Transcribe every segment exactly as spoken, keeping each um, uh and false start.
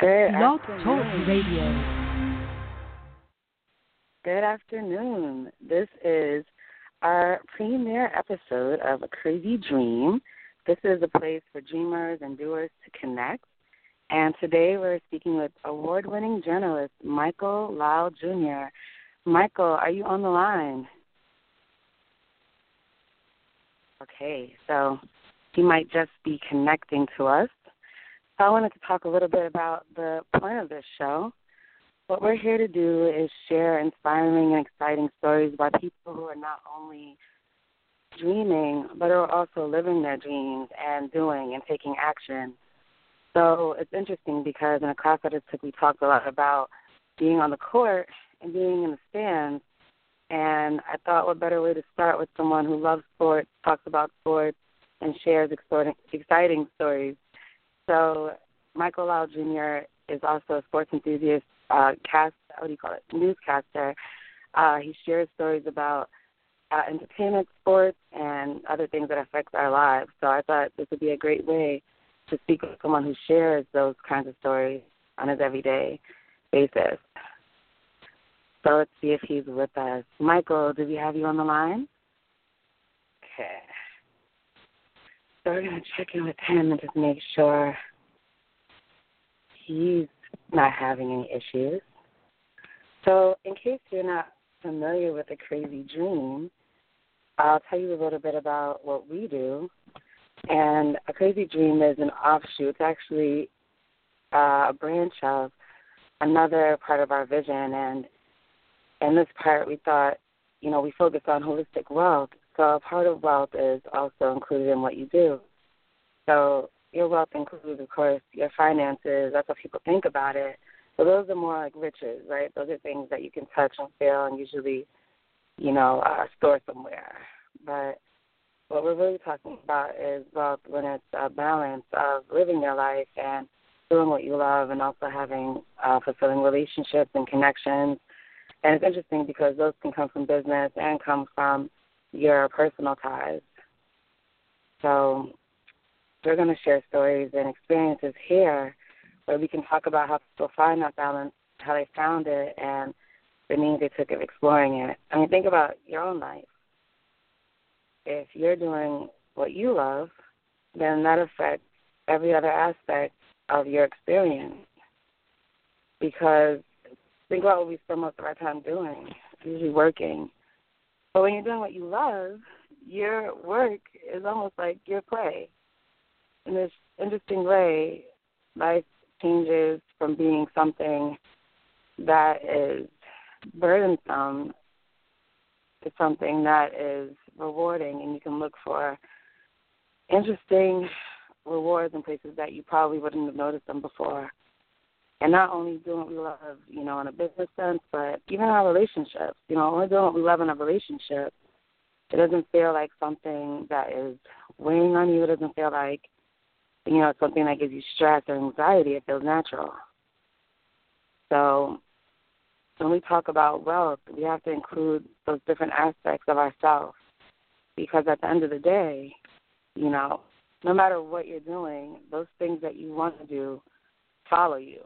Good Log Talk Radio. Good afternoon. This is our premiere episode of A Crazy Dream. This is a place for dreamers and doers to connect. And today we're speaking with award-winning journalist Michael Lyle Junior Michael, are you on the line? Okay, so he might just be connecting to us. So I wanted to talk a little bit about the point of this show. What we're here to do is share inspiring and exciting stories by people who are not only dreaming, but are also living their dreams and doing and taking action. So it's interesting because in a class that I took, we talked a lot about being on the court and being in the stands. And I thought what better way to start with someone who loves sports, talks about sports, and shares exciting stories. So Michael Lyle Junior is also a sports enthusiast, uh, cast, what do you call it, newscaster. Uh, he shares stories about uh, entertainment, sports, and other things that affect our lives. So I thought this would be a great way to speak with someone who shares those kinds of stories on his everyday basis. So let's see if he's with us. Michael, do we have you on the line? Okay. So we're going to check in with him and just make sure he's not having any issues. So in case you're not familiar with A Crazy Dream, I'll tell you a little bit about what we do. And A Crazy Dream is an offshoot. It's actually a branch of another part of our vision. And in this part, we thought, you know, we focus on holistic wealth. So part of wealth is also included in what you do. So your wealth includes, of course, your finances. That's what people think about it. But those are more like riches, right? Those are things that you can touch and feel and usually, you know, uh, store somewhere. But what we're really talking about is wealth when it's a balance of living your life and doing what you love and also having uh, fulfilling relationships and connections. And it's interesting because those can come from business and come from your personal ties. So we're going to share stories and experiences here where we can talk about how people find that balance, how they found it, and the means they took of exploring it. I mean, think about your own life. If you're doing what you love, then that affects every other aspect of your experience, because think about what we spend most of our time doing, usually working. But when you're doing what you love, your work is almost like your play. In this interesting way, life changes from being something that is burdensome to something that is rewarding, and you can look for interesting rewards in places that you probably wouldn't have noticed them before. And not only doing what we love, you know, in a business sense, but even in our relationships. You know, only doing what we love in a relationship, it doesn't feel like something that is weighing on you. It doesn't feel like, you know, something that gives you stress or anxiety. It feels natural. So when we talk about wealth, we have to include those different aspects of ourselves, because at the end of the day, you know, no matter what you're doing, those things that you want to do follow you.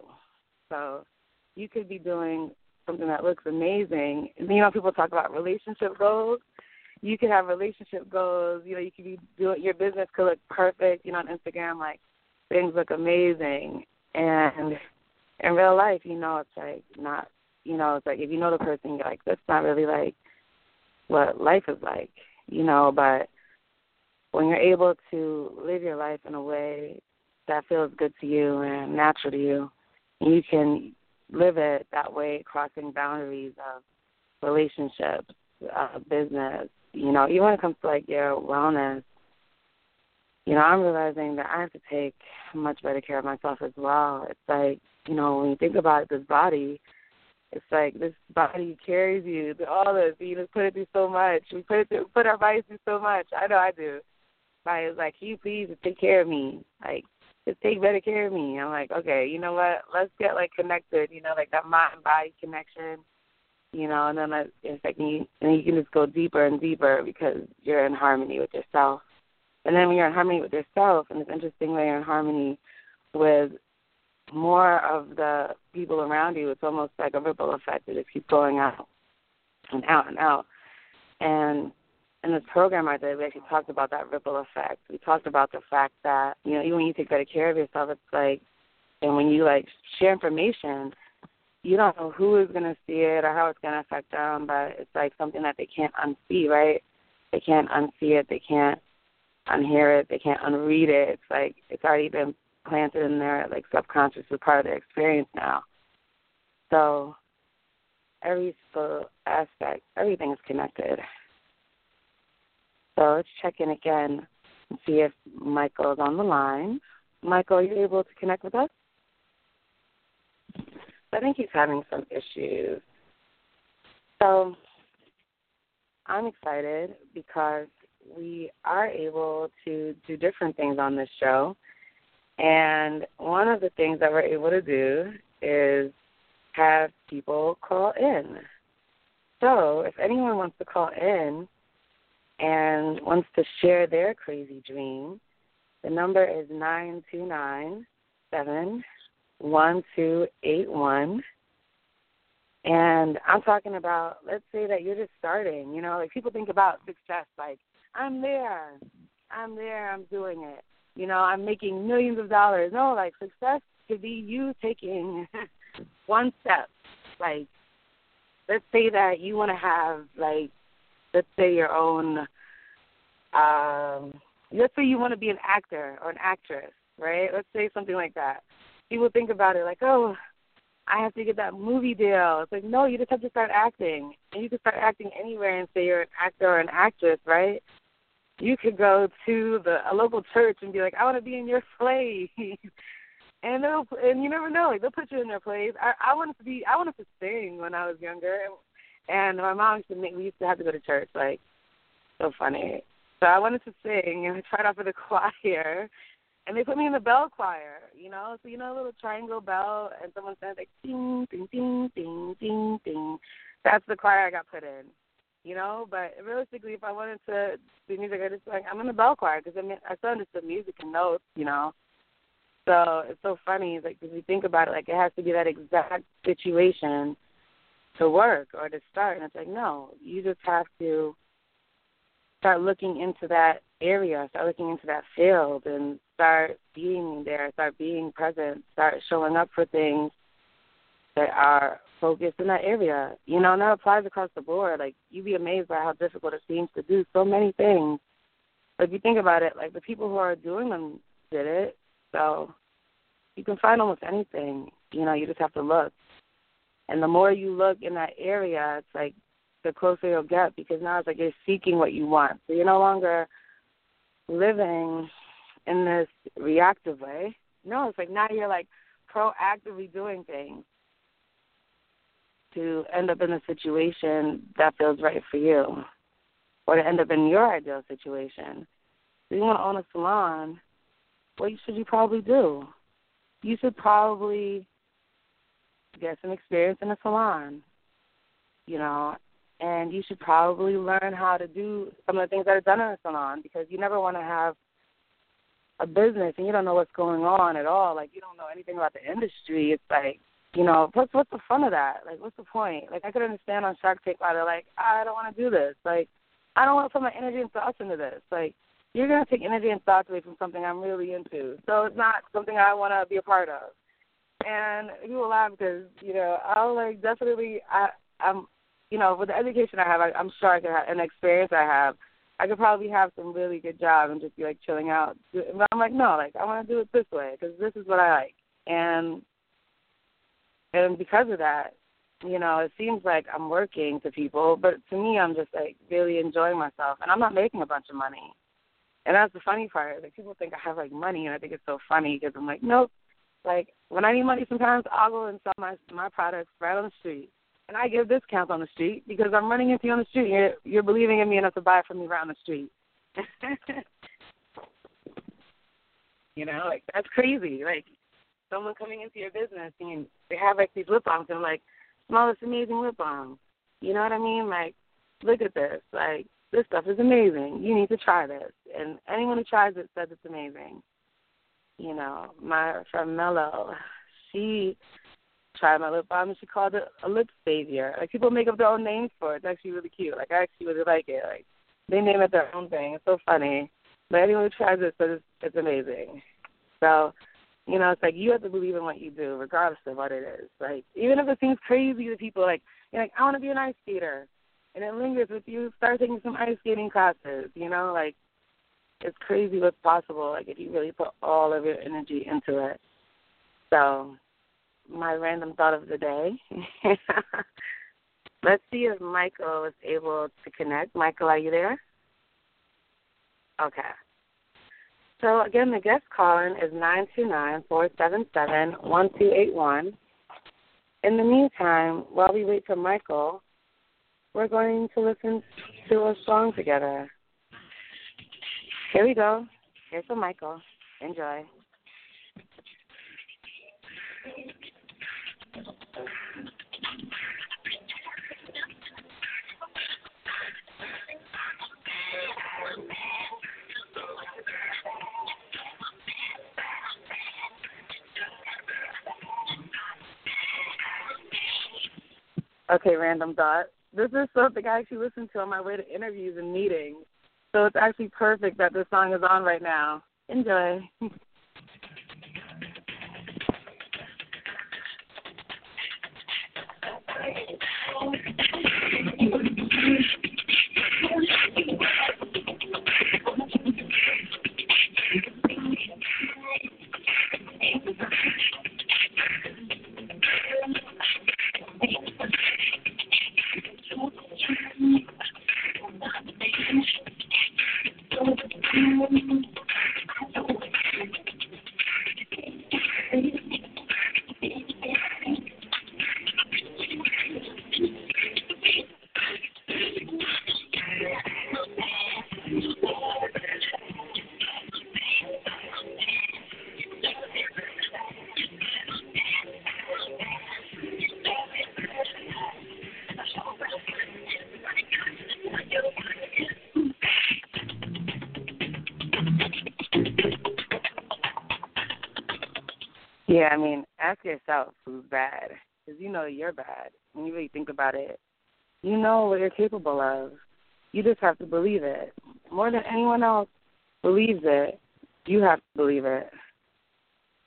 So you could be doing something that looks amazing. You know, people talk about relationship goals. You could have relationship goals. You know, you could be doing, your business could look perfect. You know, on Instagram, like, things look amazing. And in real life, you know, it's like not, you know, it's like if you know the person, you're like, that's not really like what life is like, you know. But when you're able to live your life in a way that feels good to you and natural to you, and you can live it that way, crossing boundaries of relationships, uh, business, you know, even when it comes to, like, your wellness, you know, I'm realizing that I have to take much better care of myself as well. It's like, you know, when you think about this body, it's like this body carries you through all this. You just put it through so much. We put it through, put our bodies through so much. I know I do. My body's like, can you please take care of me? Like, just take better care of me. I'm like, okay, you know what? Let's get, like, connected, you know, like that mind-body connection, you know, and then it's like you, and you can just go deeper and deeper because you're in harmony with yourself. And then when you're in harmony with yourself, and it's interesting that you're in harmony with more of the people around you, it's almost like a ripple effect that just keeps going out and out and out. And in this program I did, we actually talked about that ripple effect. We talked about the fact that, you know, even when you take better care of yourself, it's like, and when you, like, share information, you don't know who is going to see it or how it's going to affect them, but it's like something that they can't unsee, right? They can't unsee it. They can't unhear it. They can't unread it. It's like it's already been planted in their, like, subconscious as part of their experience now. So every little aspect, everything is connected. So let's check in again and see if Michael is on the line. Michael, are you able to connect with us? I think he's having some issues. So I'm excited because we are able to do different things on this show. And one of the things that we're able to do is have people call in. So if anyone wants to call in and wants to share their crazy dream, the number is nine two nine, seven one two eight one. And I'm talking about, let's say that you're just starting, you know, like people think about success, like, I'm there, I'm there, I'm doing it. You know, I'm making millions of dollars. No, like success could be you taking one step. Like, let's say that you want to have, like, let's say your own, um, let's say you want to be an actor or an actress, right? Let's say something like that. People think about it like, oh, I have to get that movie deal. It's like, no, you just have to start acting. And you can start acting anywhere and say you're an actor or an actress, right? You could go to the a local church and be like, I want to be in your play. and they'll and you never know, like they'll put you in their plays. I, I wanted to be I wanted to sing when I was younger, and my mom used to make we used to have to go to church, like, so funny. So I wanted to sing, and I tried out for the choir. And they put me in the bell choir, you know? So, you know, a little triangle bell, and someone said, like, ding, ding, ding, ding, ding, ding. That's the choir I got put in, you know? But realistically, if I wanted to do music, I just like, I'm in the bell choir because I mean, I still understood music and notes, you know? So it's so funny, like, if you think about it, like, it has to be that exact situation to work or to start. And it's like, no, you just have to start looking into that area, start looking into that field, and start being there, start being present, start showing up for things that are focused in that area. You know, and that applies across the board. Like, you'd be amazed by how difficult it seems to do so many things. But if you think about it, like, the people who are doing them did it. So you can find almost anything. You know, you just have to look. And the more you look in that area, it's like the closer you'll get, because now it's like you're seeking what you want. So you're no longer living in this reactive way. No, it's like now you're like proactively doing things to end up in a situation that feels right for you, or to end up in your ideal situation. If you want to own a salon, what should you probably do? You should probably get some experience in a salon, you know, and you should probably learn how to do some of the things that are done in a salon, because you never want to have a business and you don't know what's going on at all. Like, you don't know anything about the industry. It's like, you know, what's, what's the fun of that? Like, what's the point? Like, I could understand on Shark Tank why they're like, I don't want to do this. Like, I don't want to put my energy and thoughts into this. Like, you're going to take energy and thoughts away from something I'm really into. So it's not something I want to be a part of. And people laugh because, you know, I'll, like, definitely, I, I'm, you know, with the education I have, I, I'm sure I could have an experience I have. I could probably have some really good job and just be, like, chilling out. But I'm like, no, like, I want to do it this way because this is what I like. And and because of that, you know, it seems like I'm working to people, but to me I'm just, like, really enjoying myself. And I'm not making a bunch of money. And that's the funny part. Like, people think I have, like, money, and I think it's so funny because I'm like, nope. Like, when I need money sometimes, I'll go and sell my, my products right on the street. And I give discounts on the street because I'm running into you on the street. You're, you're believing in me enough to buy from me around the street. You know, like, that's crazy. Like, someone coming into your business and they have, like, these lip balms and I'm like, smell this amazing lip balm. You know what I mean? Like, look at this. Like, this stuff is amazing. You need to try this. And anyone who tries it says it's amazing. You know, my friend Mello, she tried my lip balm and she called it a lip savior. Like, people make up their own names for it. It's actually really cute. Like, I actually really like it. Like, they name it their own thing. It's so funny. But anyone who tries it says it's, it's amazing. So, you know, it's like you have to believe in what you do, regardless of what it is. Like, even if it seems crazy to people, like, you're like, I want to be an ice skater. And it lingers with you. Start taking some ice skating classes, you know? Like, it's crazy what's possible, like, if you really put all of your energy into it. So, my random thought of the day. Let's see if Michael is able to connect. Michael, are you there? Okay. So, again, the guest call-in is nine two nine, four seven seven, one two eight one. In the meantime, while we wait for Michael, we're going to listen to a song together. Here we go. Here's for Michael. Enjoy. Okay, random thought. This is something I actually listen to on my way to interviews and meetings. So it's actually perfect that this song is on right now. Enjoy. Yeah, I mean, ask yourself who's bad, because you know you're bad. When you really think about it, you know what you're capable of. You just have to believe it. More than anyone else believes it, you have to believe it.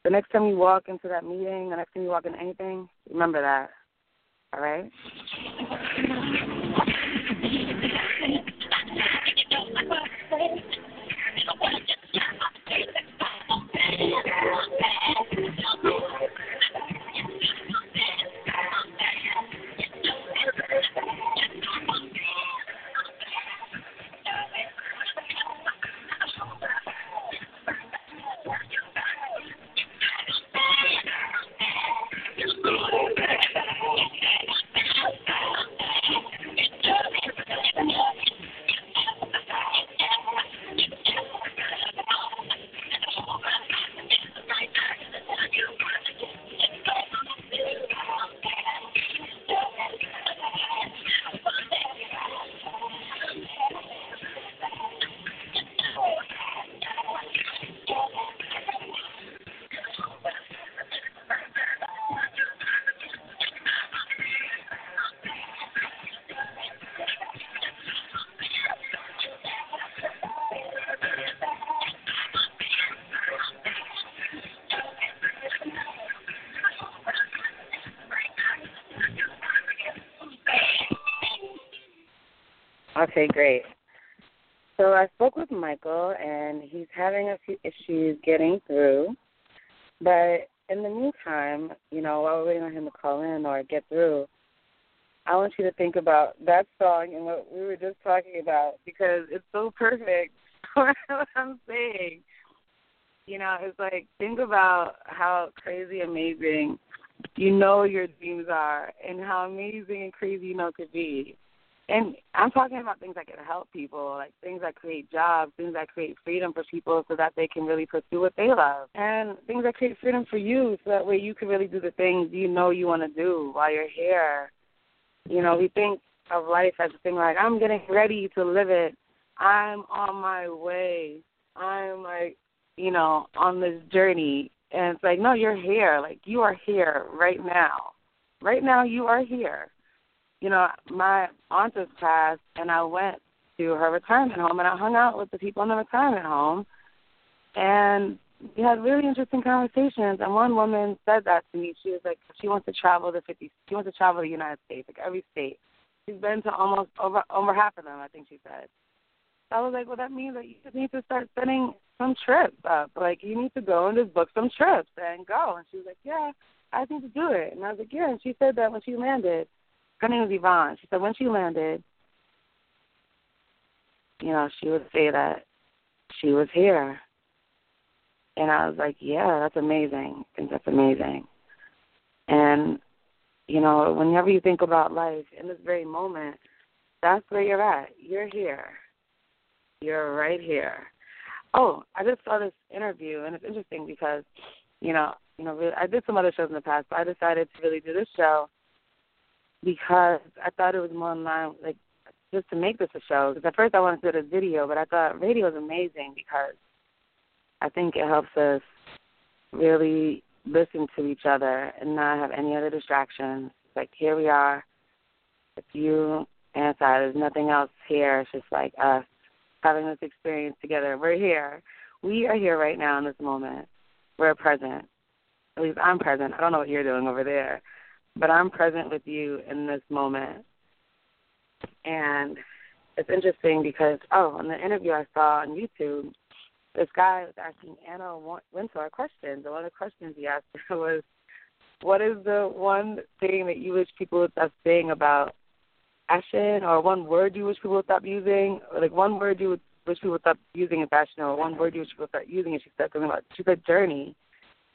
The next time you walk into that meeting, the next time you walk into anything, remember that. All right? Okay, great. So I spoke with Michael, and he's having a few issues getting through. But in the meantime, you know, while we're waiting on him to call in or get through, I want you to think about that song and what we were just talking about, because it's so perfect for what I'm saying. You know, it's like, think about how crazy amazing you know your dreams are and how amazing and crazy you know it could be. And I'm talking about things that can help people, like things that create jobs, things that create freedom for people so that they can really pursue what they love, and things that create freedom for you so that way you can really do the things you know you want to do while you're here. You know, we think of life as a thing like, I'm getting ready to live it. I'm on my way. I'm, like, you know, on this journey. And it's like, no, you're here. Like, you are here right now. Right now you are here. You know, my aunt just passed, and I went to her retirement home, and I hung out with the people in the retirement home, and we had really interesting conversations. And one woman said that to me. She was like, she wants to travel the fifty. She wants to travel the United States, like every state. She's been to almost over over half of them, I think she said. So I was like, well, that means that you just need to start setting some trips up. Like, you need to go and just book some trips and go. And she was like, yeah, I need to do it. And I was like, yeah. And she said that when she landed, her name is Yvonne. She said when she landed, you know, she would say that she was here. And I was like, yeah, that's amazing. I think that's amazing. And, you know, whenever you think about life in this very moment, that's where you're at. You're here. You're right here. Oh, I just saw this interview, and it's interesting because, you know, you know, I did some other shows in the past, but I decided to really do this show because I thought it was more in line, like, just to make this a show. Because at first I wanted to do the video, but I thought radio is amazing because I think it helps us really listen to each other and not have any other distractions. It's like, here we are. It's you and it's I. There's nothing else here. It's just like us having this experience together. We're here. We are here right now in this moment. We're present. At least I'm present. I don't know what you're doing over there, but I'm present with you in this moment. And it's interesting because, oh, in the interview I saw on YouTube, this guy was asking Anna Wintour a question. The one of the questions he asked her was, what is the one thing that you wish people would stop saying about fashion, or one word you wish people would stop using? Or like one word you would wish people would stop using in fashion, or one word you wish people would start using. And she said something about, she said journey.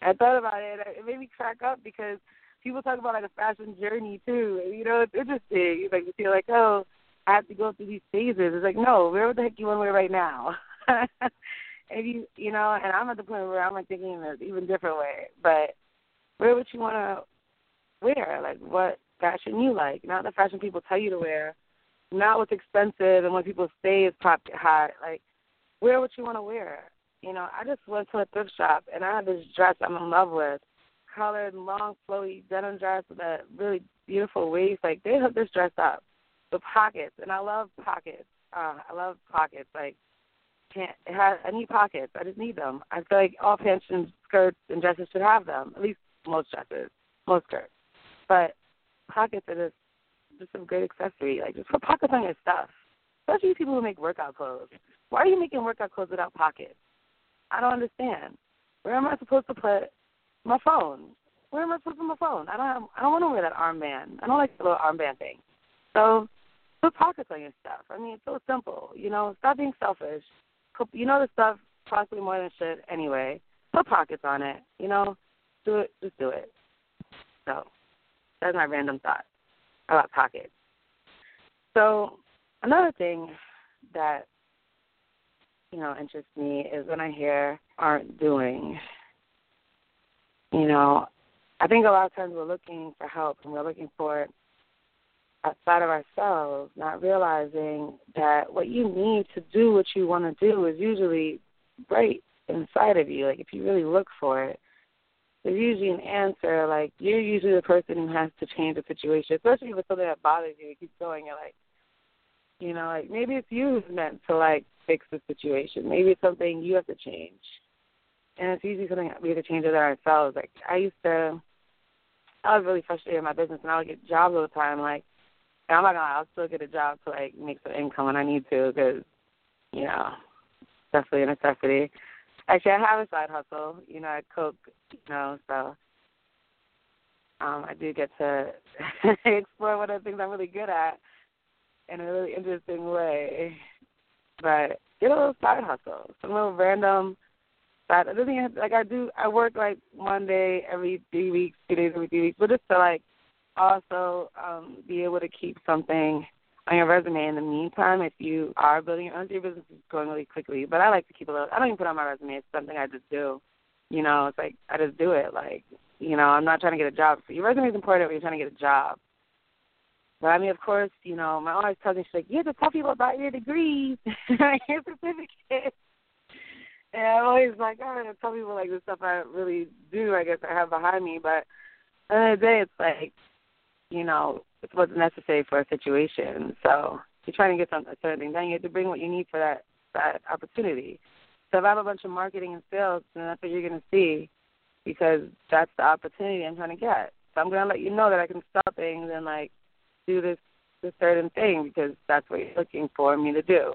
And I thought about it. It made me crack up because people talk about like a fashion journey too. You know, it's interesting. Like, you feel like, oh, I have to go through these phases. It's like, no, where the heck you want to wear right now? If you, you know, and I'm at the point where I'm like thinking in an even different way. But where would you want to wear? Like, what fashion you like? Not the fashion people tell you to wear. Not what's expensive and what people say is pop hot. Like, where would you want to wear? You know, I just went to a thrift shop and I had this dress I'm in love with, collared, long, flowy denim dress with a really beautiful waist. Like, they hooked this dress up with pockets, and I love pockets. Uh, I love pockets. Like, Can't, it has, I need pockets. I just need them. I feel like all pants and skirts and dresses should have them, at least most dresses, most skirts. But pockets are just, just some great accessory. Like, just put pockets on your stuff, especially people who make workout clothes. Why are you making workout clothes without pockets? I don't understand. Where am I supposed to put my phone? Where am I supposed to put my phone? I don't have, I don't want to wear that armband. I don't like the little armband thing. So put pockets on your stuff. I mean, it's so simple. You know, stop being selfish. You know, the stuff costs me more than shit anyway. Put pockets on it. You know, do it. Just do it. So that's my random thought about pockets. So another thing that, you know, interests me is when I hear aren't doing. You know, I think a lot of times we're looking for help and we're looking for it outside of ourselves, not realizing that what you need to do what you want to do is usually right inside of you. Like, if you really look for it, there's usually an answer. Like, you're usually the person who has to change the situation, especially if it's something that bothers you. It keeps going. You're like, you know, like, maybe it's you who's meant to, like, fix the situation. Maybe it's something you have to change. And it's usually something we have to change with ourselves. Like, I used to, I was really frustrated in my business, and I would get jobs all the time, like, and I'm not going to lie, I'll still get a job to, like, make some income when I need to because, you know, definitely a necessity. Actually, I have a side hustle. You know, I cook, you know, so um, I do get to explore one of the things I'm really good at in a really interesting way. But get a little side hustle, some little random side. I think, like, I do, I work, like, one day every three weeks, two days every three weeks, but just to, like, also um, be able to keep something on your resume in the meantime if you are building your own. Your business is going really quickly, but I like to keep a little. I don't even put on my resume. It's something I just do. You know, it's like I just do it. Like, you know, I'm not trying to get a job. Your resume is important when you're trying to get a job. But, I mean, of course, you know, my aunt tells me, she's like, you have to tell people about your degrees, your certificate. And I'm always like, oh, I'm going to tell people like the stuff I really do, I guess, I have behind me. But at the end of the day, it's like, you know, it's what's necessary for a situation. So if you're trying to get something, certain thing, you have to bring what you need for that, that opportunity. So if I have a bunch of marketing and sales, then that's what you're going to see, because that's the opportunity I'm trying to get. So I'm going to let you know that I can stop things and, like, do this, this certain thing, because that's what you're looking for me to do.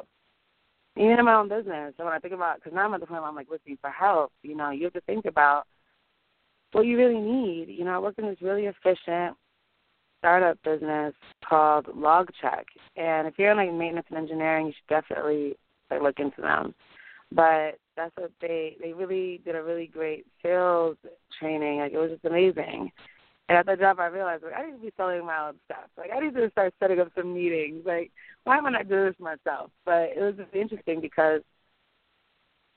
Even in my own business, so when I think about, because now I'm at the point where I'm, like, looking for help, you know, you have to think about what you really need. You know, I work in this really efficient startup business called LogCheck. And if you're in, like, maintenance and engineering, you should definitely, like, look into them. But that's what they, they really did a really great sales training. Like, it was just amazing. And at that job, I realized, like, I need to be selling my own stuff. Like, I need to start setting up some meetings. Like, why am I not doing this myself? But it was just interesting because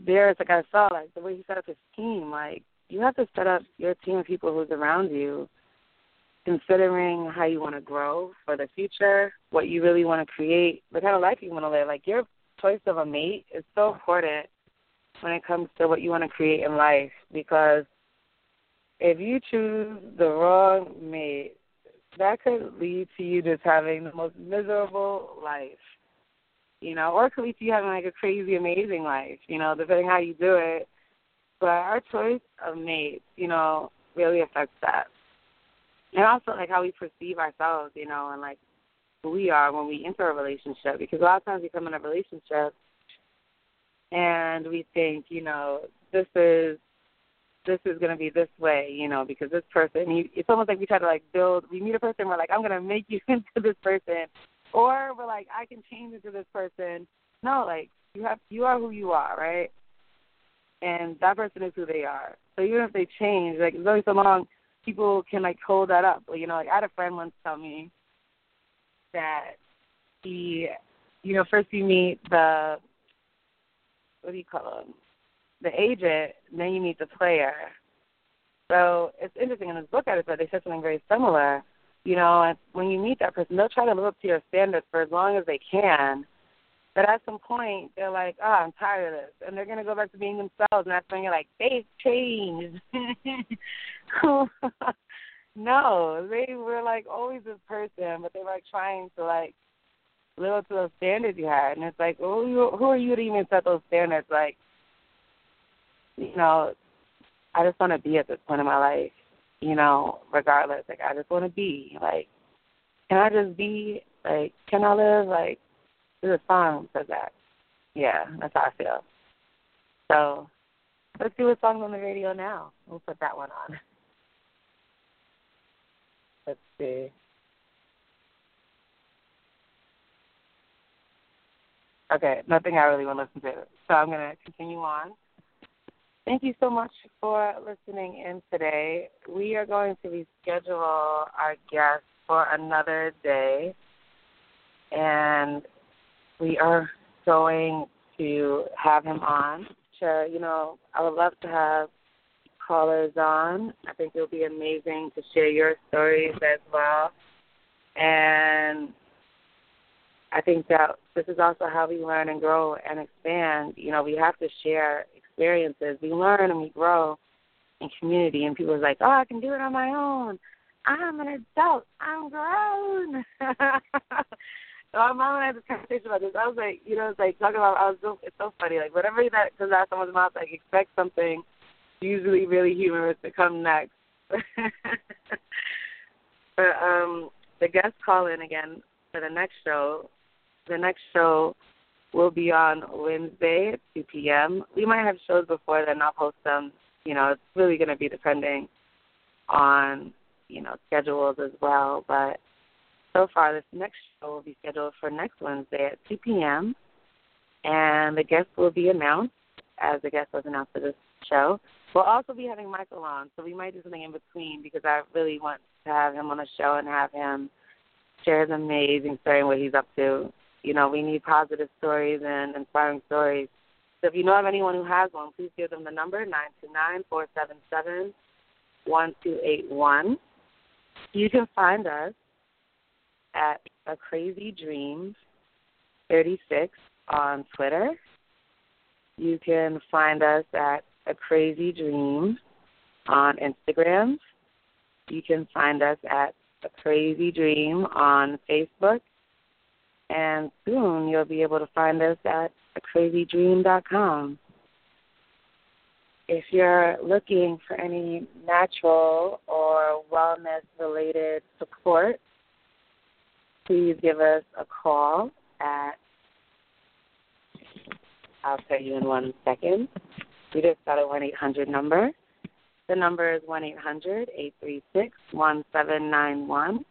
there, it's like I saw, like, the way he set up his team. Like, you have to set up your team of people who's around you, considering how you want to grow for the future, what you really want to create, the kind of life you want to live. Like, your choice of a mate is so important when it comes to what you want to create in life, because if you choose the wrong mate, that could lead to you just having the most miserable life, you know, or it could lead to you having, like, a crazy, amazing life, you know, depending how you do it. But our choice of mates, you know, really affects that. And also, like, how we perceive ourselves, you know, and, like, who we are when we enter a relationship, because a lot of times we come in a relationship and we think, you know, this is, this is going to be this way, you know, because this person, you, it's almost like we try to, like, build, we meet a person, we're like, I'm going to make you into this person, or we're like, I can change into this person. No, like, you have, you are who you are, right? And that person is who they are. So even if they change, like, it's only so long people can, like, hold that up. You know, like, I had a friend once tell me that he, you know, first you meet the, what do you call him? the agent, and then you meet the player. So it's interesting. In this book I just read, they said something very similar. You know, when you meet that person, they'll try to live up to your standards for as long as they can. But at some point, they're like, oh, I'm tired of this. And they're going to go back to being themselves, and that's when you're like, they've changed. No, they were, like, always this person, but they were, like, trying to, like, live up to those standards you had. And it's like, oh, who are you to even set those standards? Like, you know, I just want to be at this point in my life, you know, regardless. Like, I just want to be. Like, can I just be? Like, can I live? Like, there's a song that says that. Yeah, that's how I feel. So let's do a song on the radio now. We'll put that one on. Let's see. Okay, nothing I really want to listen to. So I'm going to continue on. Thank you so much for listening in today. We are going to reschedule our guest for another day, and we are going to have him on. Sure, you know, I would love to have callers on. I think it would be amazing to share your stories as well. And I think that this is also how we learn and grow and expand. You know, we have to share experiences. We learn and we grow in community, and people are like, oh, I can do it on my own. I'm an adult. I'm grown. So my mom and I had this conversation about this. I was like, you know, it's like talking about, I was so, it's so funny. Like, whatever that comes out of someone's mouth, like, expect something usually really humorous to come next. But um, the guest call-in again for the next show, the next show will be on Wednesday at two p.m. We might have shows before then. I'll post them. You know, it's really going to be depending on, you know, schedules as well. But so far, this next show will be scheduled for next Wednesday at two p.m. And the guest will be announced, as the guest was announced for this show. We'll also be having Michael on, so we might do something in between, because I really want to have him on the show and have him share his amazing story and what he's up to. You know, we need positive stories and inspiring stories. So if you know of anyone who has one, please give them the number, nine two nine, four seven seven, one two eight one. You can find us at A Crazy Dream thirty-six on Twitter. You can find us at A Crazy Dream on Instagram. You can find us at A Crazy Dream on Facebook. And soon you'll be able to find us at a crazy dream dot com. If you're looking for any natural or wellness-related support, please give us a call at, I'll tell you in one second. We just got a one eight hundred number. The number is one eight hundred, eight three six, one seven nine one.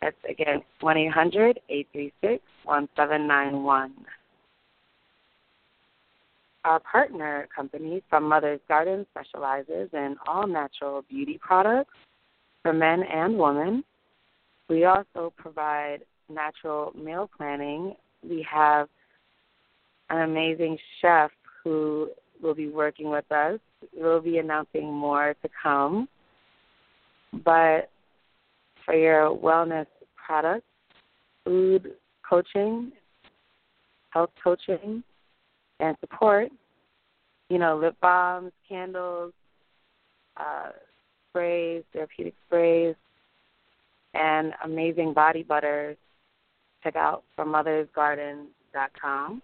That's, again, one eight hundred, eight three six, one seven nine one. Our partner company from Mother's Garden specializes in all-natural beauty products for men and women. We also provide natural meal planning. We have an amazing chef who will be working with us. We'll be announcing more to come. But for your wellness products, food coaching, health coaching, and support, you know, lip balms, candles, uh, sprays, therapeutic sprays, and amazing body butters, check out from mothers garden dot com.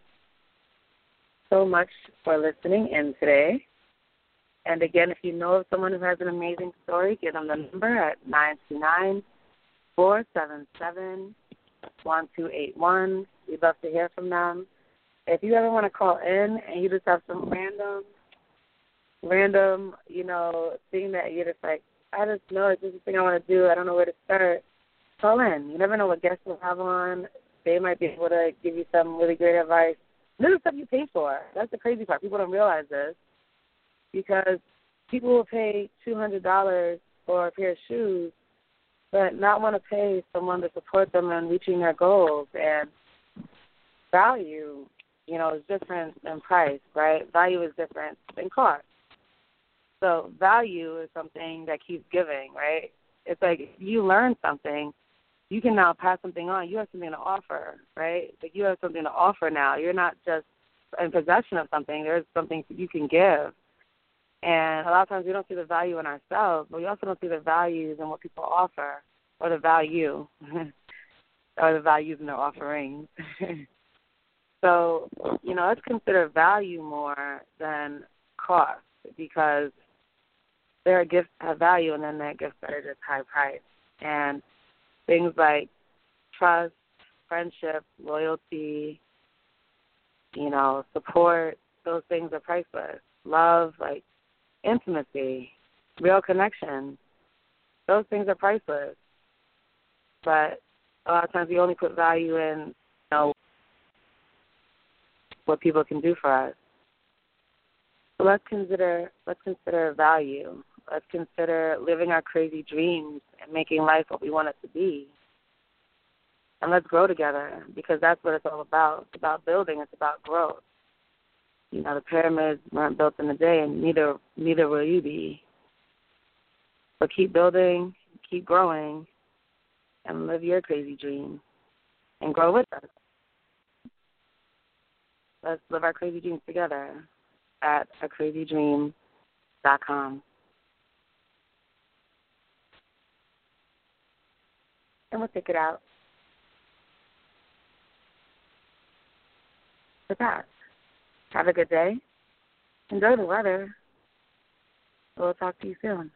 So much for listening in today. And again, if you know of someone who has an amazing story, give them the number at nine two nine, four seven seven, one two eight one. We'd love to hear from them. If you ever want to call in and you just have some random, random, you know, thing that you're just like, I just know it's just a thing I want to do. I don't know where to start. Call in. You never know what guests will have on. They might be able to give you some really great advice. This is stuff you pay for. That's the crazy part. People don't realize this because people will pay two hundred dollars for a pair of shoes but not want to pay someone to support them in reaching their goals. And value, you know, is different than price, right? Value is different than cost. So value is something that keeps giving, right? It's like if you learn something, you can now pass something on. You have something to offer, right? Like you have something to offer now. You're not just in possession of something. There's something you can give. And a lot of times we don't see the value in ourselves, but we also don't see the values in what people offer or the value or the values in their offerings. So, you know, let's consider value more than cost because there are gifts that have value and then there are gifts that are just high price. And things like trust, friendship, loyalty, you know, support, those things are priceless. Love, like intimacy, real connection, those things are priceless. But a lot of times we only put value in, you know, what people can do for us. So let's consider let's consider value. Let's consider living our crazy dreams and making life what we want it to be. And let's grow together because that's what it's all about. It's about building. It's about growth. You know, the pyramids weren't built in a day, and neither neither will you be. So keep building, keep growing, and live your crazy dream and grow with us. Let's live our crazy dreams together at a crazy dream dot com. And we'll take it out with that. Have a good day. Enjoy the weather. We'll talk to you soon.